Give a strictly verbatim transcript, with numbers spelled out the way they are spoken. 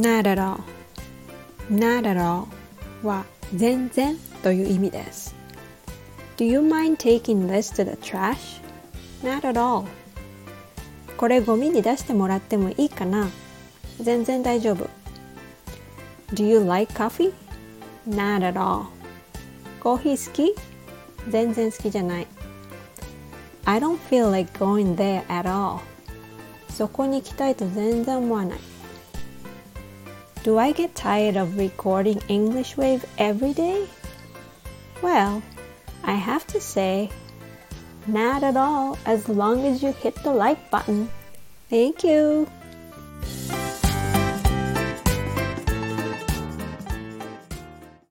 Not at all. Not at all は全然という意味です。Do you mind taking this to the trash? Not at all. これゴミに出してもらってもいいかな？全然大丈夫。Do you like coffee? Not at all. コーヒー好き？全然好きじゃない。I don't feel like going there at all. そこに行きたいと全然思わない。Do I get tired of recording English Wave every day? Well, I have to say, not at all as long as you hit the like button. Thank you.